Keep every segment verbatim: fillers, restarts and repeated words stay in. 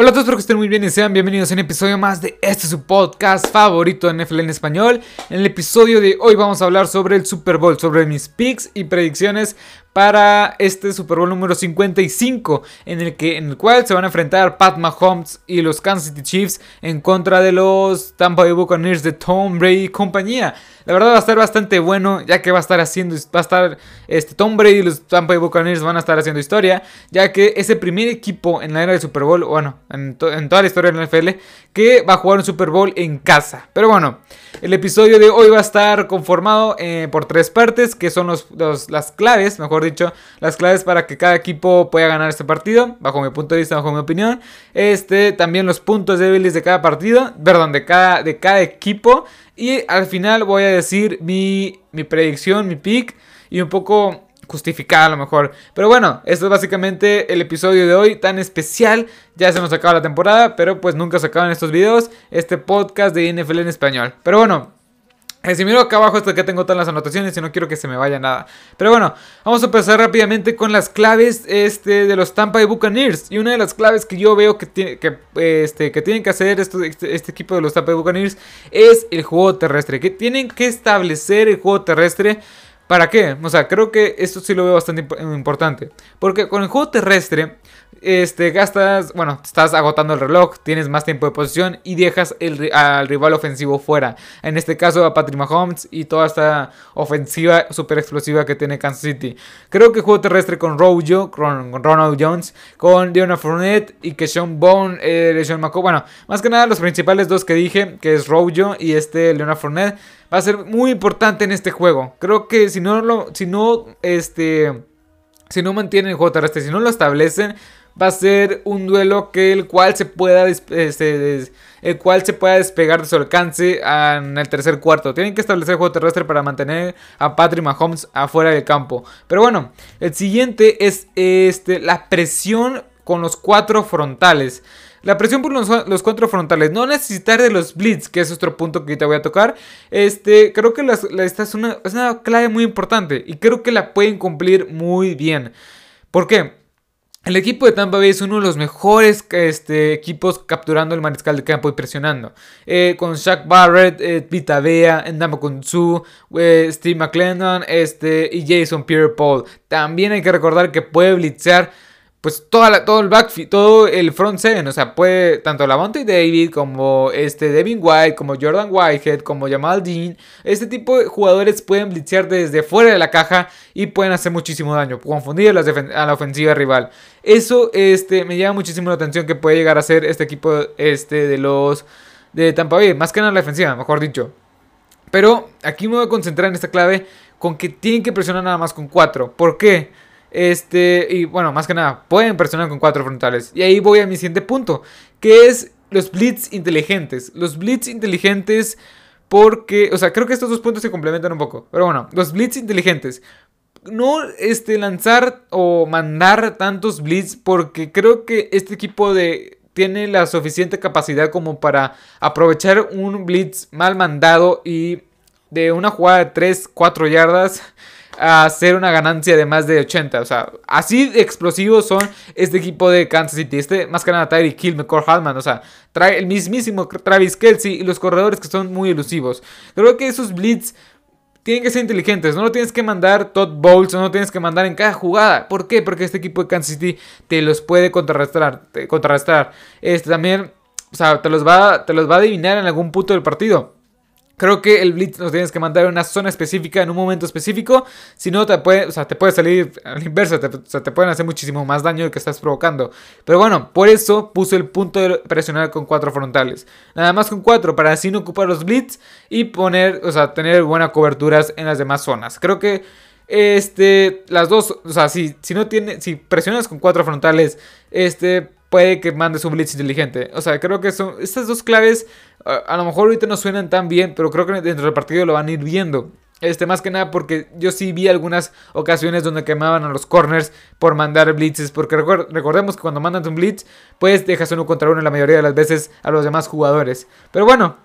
Hola a todos, espero que estén muy bien y sean bienvenidos a un episodio más de este su podcast favorito de N F L en español. En el episodio de hoy vamos a hablar sobre el Super Bowl, sobre mis picks y predicciones para este Super Bowl número cincuenta y cinco, en el, que, en el cual se van a enfrentar Pat Mahomes y los Kansas City Chiefs en contra de los Tampa Bay Buccaneers de Tom Brady y compañía. La verdad va a estar bastante bueno, ya que va a estar haciendo, va a estar este, Tom Brady y los Tampa Bay Buccaneers van a estar haciendo historia, ya que es el primer equipo en la era del Super Bowl, bueno, en, to- en toda la historia de la N F L, que va a jugar un Super Bowl en casa. Pero bueno, el episodio de hoy va a estar conformado eh, por tres partes, que son los, los, las claves, mejor dicho, dicho, las claves para que cada equipo pueda ganar este partido, bajo mi punto de vista, bajo mi opinión. Este, también los puntos débiles de cada partido, perdón, de cada, de cada equipo. Y al final voy a decir mi, mi predicción, mi pick, y un poco justificada a lo mejor. Pero bueno, esto es básicamente el episodio de hoy tan especial. Ya se nos acaba la temporada, pero pues nunca se acaban estos videos, este podcast de N F L en español. Pero bueno, si miro acá abajo hasta que tengo todas las anotaciones y no quiero que se me vaya nada. Pero bueno, vamos a empezar rápidamente con las claves este, de los Tampa Bay Buccaneers. Y una de las claves que yo veo que, tiene, que, este, que tienen que hacer esto, este, este equipo de los Tampa Bay Buccaneers es el juego terrestre. Que tienen que establecer el juego terrestre. ¿Para qué? O sea, creo que esto sí lo veo bastante importante. Porque con el juego terrestre, este, gastas, bueno, estás agotando el reloj, tienes más tiempo de posesión y dejas el, al rival ofensivo fuera. En este caso a Patrick Mahomes y toda esta ofensiva super explosiva que tiene Kansas City. Creo que el juego terrestre con Rojo, con, con Ronald Jones, con Leonard Fournette y que Sean Bone, eh, Sean McCoy, bueno, más que nada los principales dos que dije, que es Rojo y este Leonard Fournette, va a ser muy importante en este juego. Creo que si no lo, si no, este, si no mantienen el juego terrestre, si no lo establecen, va a ser un duelo que el cual se pueda, este, el cual se pueda despegar de su alcance en el tercer cuarto. Tienen que establecer el juego terrestre para mantener a Patrick Mahomes afuera del campo. Pero bueno, el siguiente es este, la presión con los cuatro frontales. La presión por los, los cuatro frontales. No necesitar de los blitz, que es otro punto que te voy a tocar. Este, creo que las, la, esta es una, es una clave muy importante. Y creo que la pueden cumplir muy bien. ¿Por qué? El equipo de Tampa Bay es uno de los mejores este, equipos capturando el mariscal de campo y presionando. Eh, con Shaq Barrett, eh, Vita Vea, Ndamukong Suh, eh, Steve McLendon este, y Jason Pierre-Paul. También hay que recordar que puede blitzear pues toda la, todo el backfield, todo el front seven, o sea, puede tanto Lavonte David como este Devin White, como Jordan Whitehead, como Jamal Dean. Este tipo de jugadores pueden blitzear desde fuera de la caja y pueden hacer muchísimo daño, confundir a, defen- a la ofensiva rival. Eso este, me llama muchísimo la atención que puede llegar a ser este equipo este, de los de Tampa Bay, más que nada la defensiva, mejor dicho. Pero aquí me voy a concentrar en esta clave con que tienen que presionar nada más con cuatro. ¿Por qué? Este, y bueno, más que nada, pueden presionar con cuatro frontales. Y ahí voy a mi siguiente punto, que es los blitz inteligentes. Los blitz inteligentes porque, o sea, creo que estos dos puntos se complementan un poco. Pero bueno, los blitz inteligentes. No este, lanzar o mandar tantos blitz porque creo que este equipo de... tiene la suficiente capacidad como para aprovechar un blitz mal mandado y de una jugada de tres, cuatro yardas a hacer una ganancia de más de ochenta. O sea, así de explosivos son este equipo de Kansas City. Este, más que nada, Tyreek Hill, Mecole Hardman. O sea, trae el mismísimo Travis Kelce y los corredores que son muy elusivos. Creo que esos blitz tienen que ser inteligentes. No lo tienes que mandar Todd Bowles, no lo tienes que mandar en cada jugada. ¿Por qué? Porque este equipo de Kansas City te los puede contrarrestar. Te contrarrestar. Este también, o sea, te los va, te los va a adivinar en algún punto del partido. Creo que el blitz nos tienes que mandar a una zona específica, en un momento específico. Si no, te puede, o sea, te puede salir a la inversa. Te, o sea, te pueden hacer muchísimo más daño del que estás provocando. Pero bueno, por eso puse el punto de presionar con cuatro frontales. Nada más con cuatro, para así no ocupar los blitz y poner, o sea, tener buenas coberturas en las demás zonas. Creo que este, las dos, o sea, si, si no tiene, si presionas con cuatro frontales, este... puede que mandes un blitz inteligente. O sea, creo que son estas dos claves. A, a lo mejor ahorita no suenan tan bien, pero creo que dentro del partido lo van a ir viendo. Este, más que nada porque yo sí vi algunas ocasiones donde quemaban a los corners por mandar blitzes. Porque record, recordemos que cuando mandas un blitz, pues dejas uno contra uno la mayoría de las veces a los demás jugadores. Pero bueno,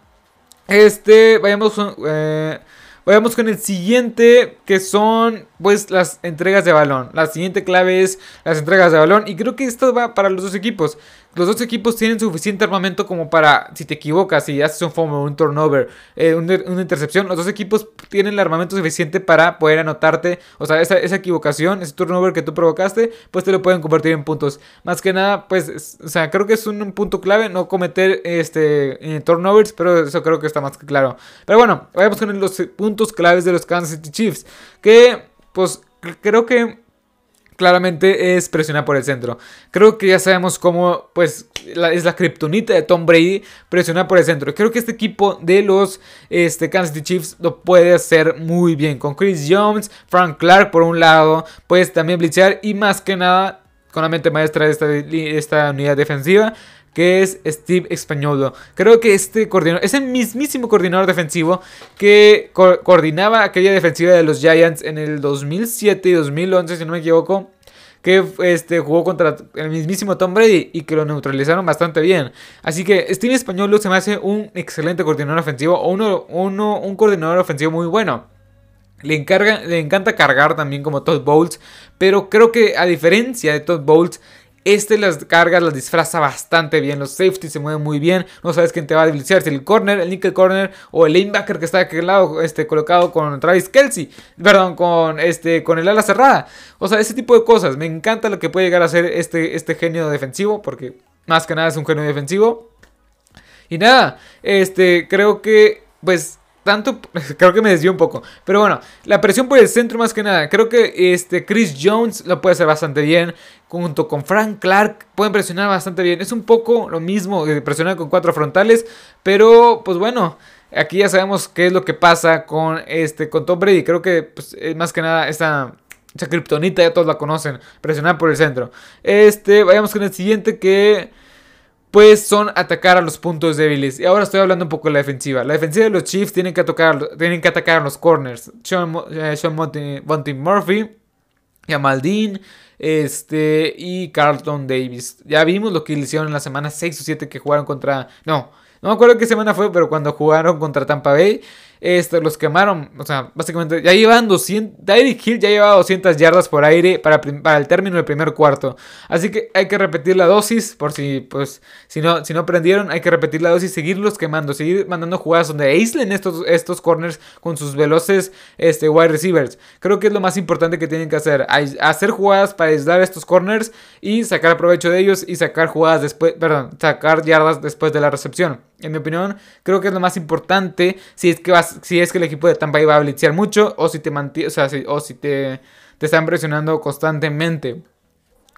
este, vayamos... Eh, Vayamos con el siguiente, que son pues las entregas de balón. La siguiente clave es las entregas de balón. Y creo que esto va para los dos equipos. Los dos equipos tienen suficiente armamento como para, si te equivocas, si haces un fumble, un turnover, eh, una, una intercepción, los dos equipos tienen el armamento suficiente para poder anotarte. O sea, esa, esa equivocación, ese turnover que tú provocaste, pues te lo pueden convertir en puntos. Más que nada, pues, es, o sea, creo que es un, un punto clave no cometer este eh, turnovers, pero eso creo que está más que claro. Pero bueno, vayamos con los puntos claves de los Kansas City Chiefs, que, pues, creo que claramente es presionar por el centro. Creo que ya sabemos cómo, pues, la, es la kriptonita de Tom Brady, presionar por el centro. Creo que este equipo de los este, Kansas City Chiefs lo puede hacer muy bien, con Chris Jones, Frank Clark por un lado, puedes también blitzear y más que nada con la mente maestra de esta, esta unidad defensiva, que es Steve Spagnuolo. Creo que este coordinador, ese mismísimo coordinador defensivo que co coordinaba aquella defensiva de los Giants en el dos mil siete y dos mil once, si no me equivoco, que este, jugó contra el mismísimo Tom Brady y que lo neutralizaron bastante bien. Así que Steve Spagnuolo se me hace un excelente coordinador ofensivo, o uno, uno, un coordinador ofensivo muy bueno. Le, encarga, le encanta cargar también como Todd Bowles, pero creo que a diferencia de Todd Bowles, este las cargas las disfraza bastante bien. Los safety se mueven muy bien. No sabes quién te va a debiliciar, si el corner, el nickel corner o el linebacker que está de aquel lado este, colocado con Travis Kelce. Perdón, con, este, con el ala cerrada. O sea, ese tipo de cosas. Me encanta lo que puede llegar a hacer este, este genio defensivo, porque más que nada es un genio defensivo. Y nada, este creo que pues... Tanto, creo que me desvió un poco. Pero bueno, la presión por el centro más que nada. Creo que este Chris Jones lo puede hacer bastante bien. Junto con Frank Clark pueden presionar bastante bien. Es un poco lo mismo que presionar con cuatro frontales. Pero pues bueno, aquí ya sabemos qué es lo que pasa con, este, con Tom Brady. Creo que pues, más que nada esta... esta kriptonita ya todos la conocen. Presionar por el centro. Este, vayamos con el siguiente que... pues son atacar a los puntos débiles. Y ahora estoy hablando un poco de la defensiva. La defensiva de los Chiefs tienen que, atacar, tienen que atacar a los corners. Sean, eh, Sean Monty Murphy, Jamal Dean este, y Carlton Davis. Ya vimos lo que hicieron en la semana seis o siete que jugaron contra... No, no me acuerdo qué semana fue, pero cuando jugaron contra Tampa Bay, este, los quemaron. O sea, básicamente ya llevan doscientas... Tyreek Hill ya llevaba doscientas yardas por aire para, para el término del primer cuarto. Así que hay que repetir la dosis, por si pues si no, si no prendieron, hay que repetir la dosis, seguirlos quemando, seguir mandando jugadas donde aíslen estos, estos corners con sus veloces este, wide receivers. Creo que es lo más importante que tienen que hacer, hacer jugadas para aislar estos corners y sacar provecho de ellos y sacar jugadas después, perdón, sacar yardas después de la recepción. En mi opinión, creo que es lo más importante si es que vas, si es que el equipo de Tampa Bay va a blitzear mucho o si te manti o sea, si, o si te, te están presionando constantemente.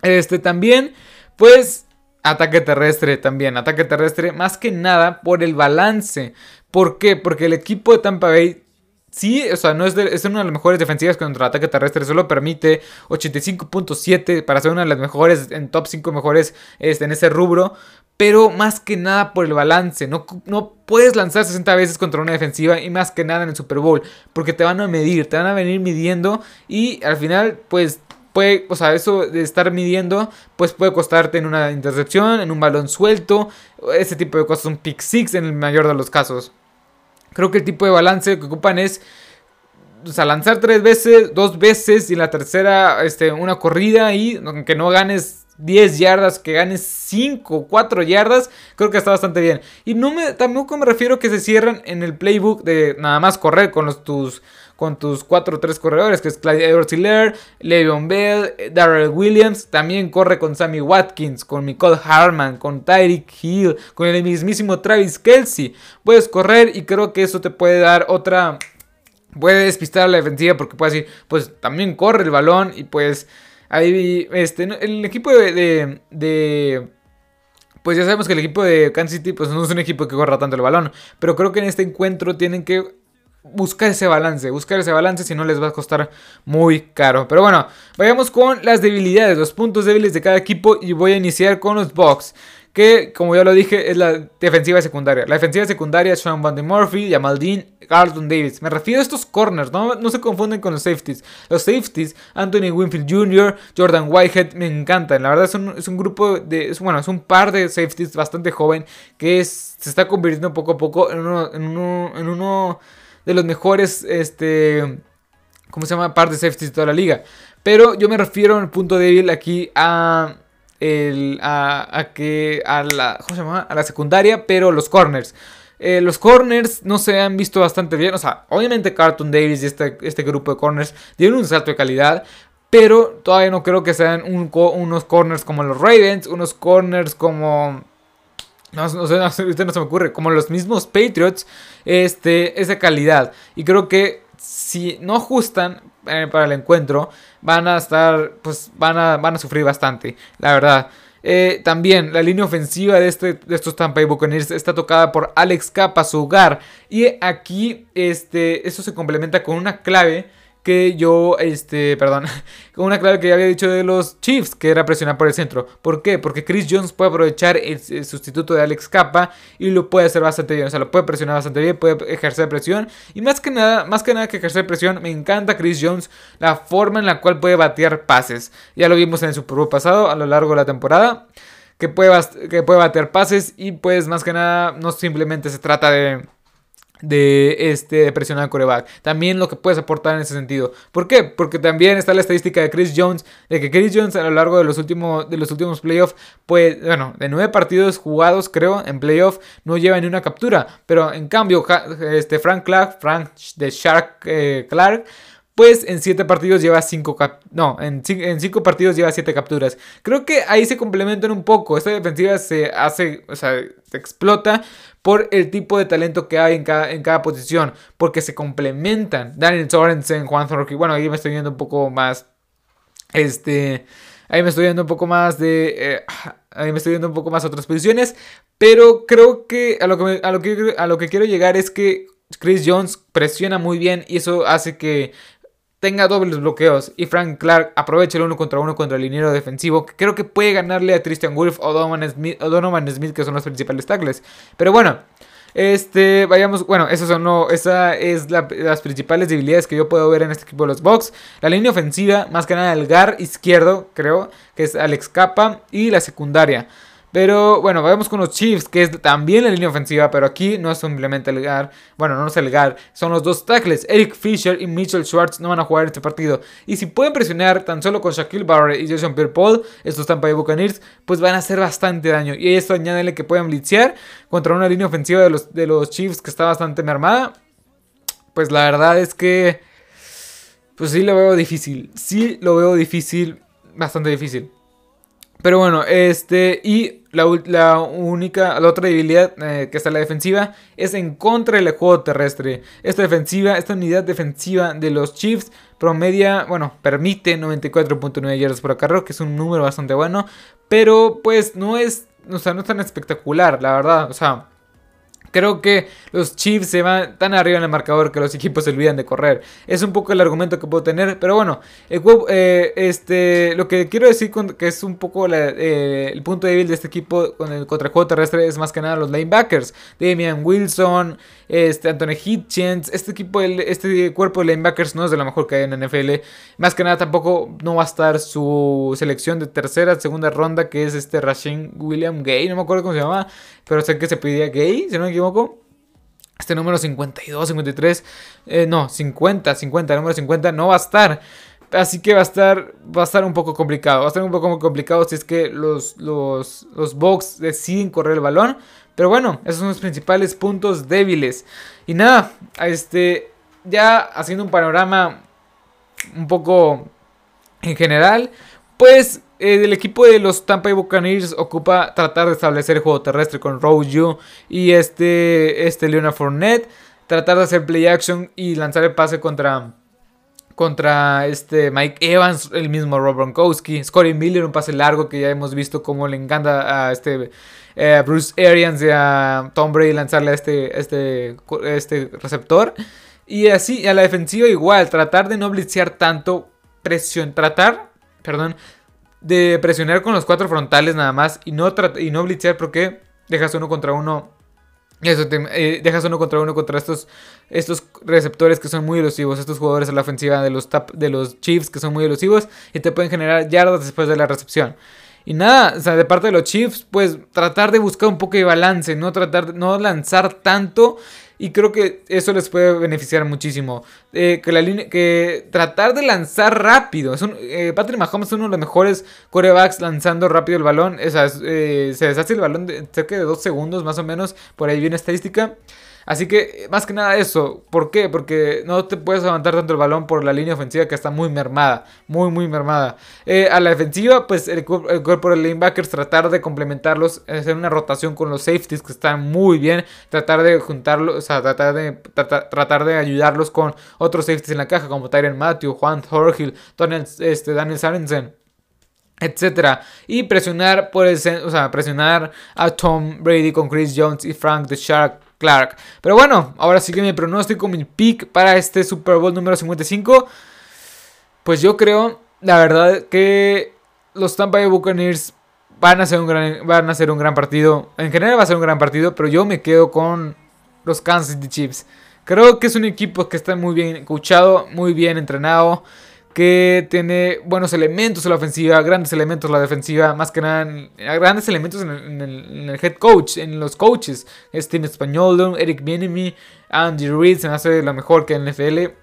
Este también, pues, ataque terrestre también. Ataque terrestre más que nada por el balance. ¿Por qué? Porque el equipo de Tampa Bay... sí, o sea, no es, de, es una de las mejores defensivas contra ataque terrestre. Solo permite ochenta y cinco punto siete para ser una de las mejores, en top cinco mejores este, en ese rubro. Pero más que nada por el balance. No, no puedes lanzar sesenta veces contra una defensiva y más que nada en el Super Bowl. Porque te van a medir, te van a venir midiendo y al final, pues... puede, o sea, eso de estar midiendo, pues puede costarte en una intercepción, en un balón suelto, ese tipo de cosas, un pick six en el mayor de los casos. Creo que el tipo de balance que ocupan es, o sea, lanzar tres veces, dos veces y la tercera, este, una corrida y aunque no ganes diez yardas, que ganes cinco, cuatro yardas, creo que está bastante bien. Y no me, tampoco me refiero que se cierran en el playbook de nada más correr con los tus... con tus cuatro o tres corredores, que es Clyde Edwards-Helaire, Le'Veon Bell, Darrell Williams. También corre con Sammy Watkins, con Mecole Hardman, con Tyreek Hill, con el mismísimo Travis Kelce. Puedes correr y creo que eso te puede dar otra... puede despistar a la defensiva porque puedes decir, pues también corre el balón y pues... ahí este, el equipo de... de, de pues ya sabemos que el equipo de Kansas City pues no es un equipo que corra tanto el balón. Pero creo que en este encuentro tienen que... buscar ese balance, buscar ese balance, si no les va a costar muy caro. Pero bueno, vayamos con las debilidades, los puntos débiles de cada equipo. Y voy a iniciar con los Bucs, que como ya lo dije, es la defensiva secundaria. La defensiva secundaria, Sean Monty Murphy, Jamal Dean, Carlton Davis. Me refiero a estos corners, no, no se confunden con los safeties. Los safeties, Anthony Winfield junior, Jordan Whitehead, me encantan. La verdad es un, es un grupo de, es, bueno, es un par de safeties bastante joven que es, se está convirtiendo poco a poco en uno... En uno, en uno de los mejores, este, ¿cómo se llama? Par de safeties de toda la liga. Pero yo me refiero en el punto débil aquí a, el, a, a que a la, ¿cómo se llama? A la secundaria, pero los corners. Eh, los corners no se han visto bastante bien. O sea, obviamente Carlton Davis y este, este grupo de corners dieron un salto de calidad, pero todavía no creo que sean un, unos corners como los Ravens, unos corners como... No, no, no, ahorita no se me ocurre, como los mismos Patriots, este, esa calidad. Y creo que si no ajustan eh, para el encuentro, van a estar, pues van a, van a sufrir bastante, la verdad. Eh, también la línea ofensiva de, este, de estos Tampa Bay Buccaneers está tocada por Alex Cappa, su hogar. Y aquí este, eso se complementa con una clave que yo, este, perdón, con una clave que ya había dicho de los Chiefs, que era presionar por el centro. ¿Por qué? Porque Chris Jones puede aprovechar el, el sustituto de Alex Cappa y lo puede hacer bastante bien. O sea, lo puede presionar bastante bien, puede ejercer presión. Y más que nada, más que nada que ejercer presión, me encanta Chris Jones, la forma en la cual puede batear pases. Ya lo vimos en el Super Bowl pasado, a lo largo de la temporada, que puede, que puede batear pases y pues más que nada no simplemente se trata de... De, este, de presionar al quarterback. También lo que puedes aportar en ese sentido. ¿Por qué? Porque también está la estadística de Chris Jones, de que Chris Jones a lo largo de los últimos, de los últimos playoffs, pues bueno, de nueve partidos jugados creo en playoff, no lleva ni una captura. Pero en cambio este Frank Clark, Frank de Shark eh, Clark, pues en siete partidos lleva cinco cap- no, en cinco partidos lleva siete capturas. Creo que ahí se complementan un poco. Esta defensiva se hace, o sea, se explota por el tipo de talento que hay en cada, en cada posición, porque se complementan. Daniel Sorensen, Juan Zorqui, bueno, ahí me estoy viendo un poco más, este, ahí me estoy viendo un poco más de, eh, ahí me estoy viendo un poco más otras posiciones, pero creo que a lo que, me, a lo que, a lo que quiero llegar es que Chris Jones presiona muy bien y eso hace que tenga dobles bloqueos y Frank Clark aprovecha el uno contra uno contra el liniero defensivo, que creo que puede ganarle a Tristan Wirfs o Donovan Smith, o Donovan Smith, que son los principales tackles. Pero bueno, este, vayamos, bueno, eso son, no, esa es la, las principales debilidades que yo puedo ver en este equipo de los Bucs. La línea ofensiva, más que nada el guard izquierdo, creo, que es Alex Cappa, y la secundaria. Pero bueno, vamos con los Chiefs, que es también la línea ofensiva, pero aquí no es simplemente el guard. Bueno, no es el guard, son los dos tackles. Eric Fisher y Mitchell Schwartz no van a jugar este partido. Y si pueden presionar tan solo con Shaquille Barrett y Jason Pierre-Paul, estos Tampa Bay Buccaneers, pues van a hacer bastante daño. Y esto añádele que pueden blitzear contra una línea ofensiva de los, de los Chiefs que está bastante mermada. Pues la verdad es que, pues sí lo veo difícil. Sí lo veo difícil, bastante difícil. Pero bueno, este y la, la única, la otra debilidad eh, que está en la defensiva es en contra del juego terrestre. Esta defensiva, esta unidad defensiva de los Chiefs promedia, bueno, permite noventa y cuatro punto nueve yardas por acarreo, que es un número bastante bueno, pero pues no es, o sea, no es tan espectacular, la verdad, o sea... Creo que los Chiefs se van tan arriba en el marcador que los equipos se olvidan de correr. Es un poco el argumento que puedo tener. Pero bueno, el juego, eh, este, lo que quiero decir con, que es un poco la, eh, el punto débil de este equipo con el, contra el juego terrestre es más que nada los linebackers. Damian Wilson, este, Anthony Hitchens. Este, equipo, el, este cuerpo de linebackers no es de lo mejor que hay en la N F L. Más que nada tampoco no va a estar su selección de tercera, segunda ronda, que es este Rasheed William Gay. No me acuerdo cómo se llama, pero sé que se pedía Gay, si no me equivoco. Este número cincuenta y dos, cincuenta y tres, eh, no, cincuenta, cincuenta, el número cincuenta no va a estar. Así que va a estar, va a estar un poco complicado. Va a estar un poco complicado si es que los, los, los Bucs deciden correr el balón. Pero bueno, esos son los principales puntos débiles. Y nada, este, ya haciendo un panorama un poco en general, pues... Eh, el equipo de los Tampa Bay Buccaneers ocupa tratar de establecer el juego terrestre con Rojo y este, este Leonard Fournette, tratar de hacer play action y lanzar el pase contra, contra este Mike Evans, el mismo Rob Gronkowski, Scotty Miller, un pase largo que ya hemos visto como le encanta a este eh, Bruce Arians y a Tom Brady lanzarle a este, este, este receptor. Y así a la defensiva igual, tratar de no blitzear tanto, presión, tratar, perdón, de presionar con los cuatro frontales nada más y no, tra- y no blitzear, porque dejas uno contra uno. Eso te, eh, dejas uno contra uno contra estos, estos receptores que son muy elusivos. Estos jugadores a la ofensiva de los, tap- de los Chiefs que son muy elusivos y te pueden generar yardas después de la recepción. Y nada, o sea, de parte de los Chiefs, pues tratar de buscar un poco de balance, no tratar, no lanzar tanto y creo que eso les puede beneficiar muchísimo. Eh, que la línea, que tratar de lanzar rápido. Es un, eh, Patrick Mahomes es uno de los mejores quarterbacks lanzando rápido el balón. O sea, eh, se deshace el balón de cerca de dos segundos más o menos. Por ahí viene estadística. Así que, más que nada eso. ¿Por qué? Porque no te puedes levantar tanto el balón por la línea ofensiva, que está muy mermada. Muy, muy mermada. Eh, a la defensiva, pues el, el cuerpo de linebackers, tratar de complementarlos. Hacer una rotación con los safeties, que están muy bien. Tratar de juntarlos, o sea, tratar de, tratar, tratar de ayudarlos con otros safeties en la caja, como Tyrann Mathieu, Juan Thornhill, este, Daniel Sorensen, etcétera. Y presionar, por el, o sea, presionar a Tom Brady con Chris Jones y Frank the Shark Clark. Pero bueno, ahora sí que mi pronóstico, mi pick para este Super Bowl número cincuenta y cinco. Pues yo creo, la verdad, que los Tampa Bay Buccaneers van a hacer un gran, van a hacer un gran partido. En general va a ser un gran partido, pero yo me quedo con los Kansas City Chiefs. Creo que es un equipo que está muy bien coachado, muy bien entrenado, que tiene buenos elementos en la ofensiva, grandes elementos en la defensiva, más que nada en, grandes elementos en el, en, el, en el head coach, en los coaches. Steve Spagnuolo, Eric Bieniemy, Andy Reid, se me hace lo mejor que en N F L.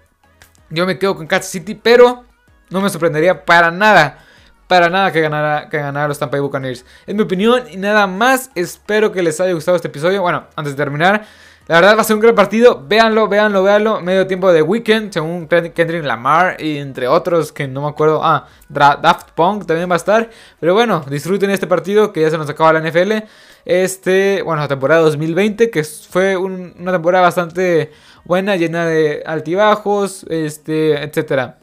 Yo me quedo con Kansas City, pero no me sorprendería para nada, para nada que ganara, que ganara los Tampa Bay Buccaneers. Es mi opinión y nada más. Espero que les haya gustado este episodio. Bueno, antes de terminar, la verdad va a ser un gran partido, véanlo, véanlo, véanlo, medio tiempo de Weekend, según Kendrick Lamar y entre otros que no me acuerdo, ah, Daft Punk también va a estar, pero bueno, disfruten este partido que ya se nos acaba la N F L, este, bueno, la temporada dos mil veinte, que fue un, una temporada bastante buena, llena de altibajos, este, etcétera.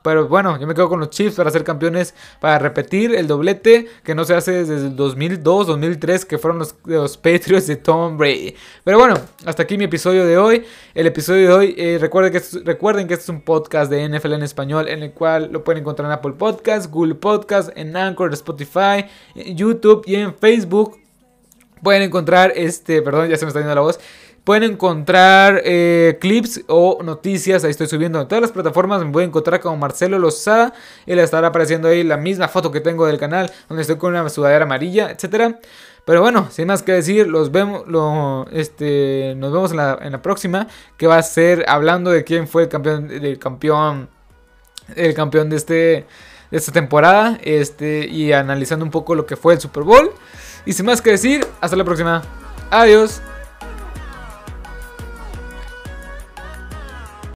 Pero bueno, yo me quedo con los Chiefs para ser campeones, para repetir el doblete que no se hace desde el dos mil dos, dos mil tres, que fueron los, los Patriots de Tom Brady. Pero bueno, hasta aquí mi episodio de hoy. El episodio de hoy, eh, recuerden, que, recuerden que este es un podcast de N F L en español, en el cual lo pueden encontrar en Apple Podcasts, Google Podcasts, en Anchor, Spotify, en YouTube y en Facebook. Pueden encontrar, este, perdón, ya se me está yendo la voz. Pueden encontrar eh, clips o noticias, ahí estoy subiendo en todas las plataformas, me voy a encontrar como Marcelo Lozada, él estará apareciendo ahí la misma foto que tengo del canal, donde estoy con una sudadera amarilla, etcétera. Pero bueno, sin más que decir, los vemos, lo, este, nos vemos en la, en la próxima, que va a ser hablando de quién fue el campeón, el campeón, el campeón de este... esta temporada, este, y analizando un poco lo que fue el Super Bowl. Y sin más que decir, hasta la próxima. Adiós.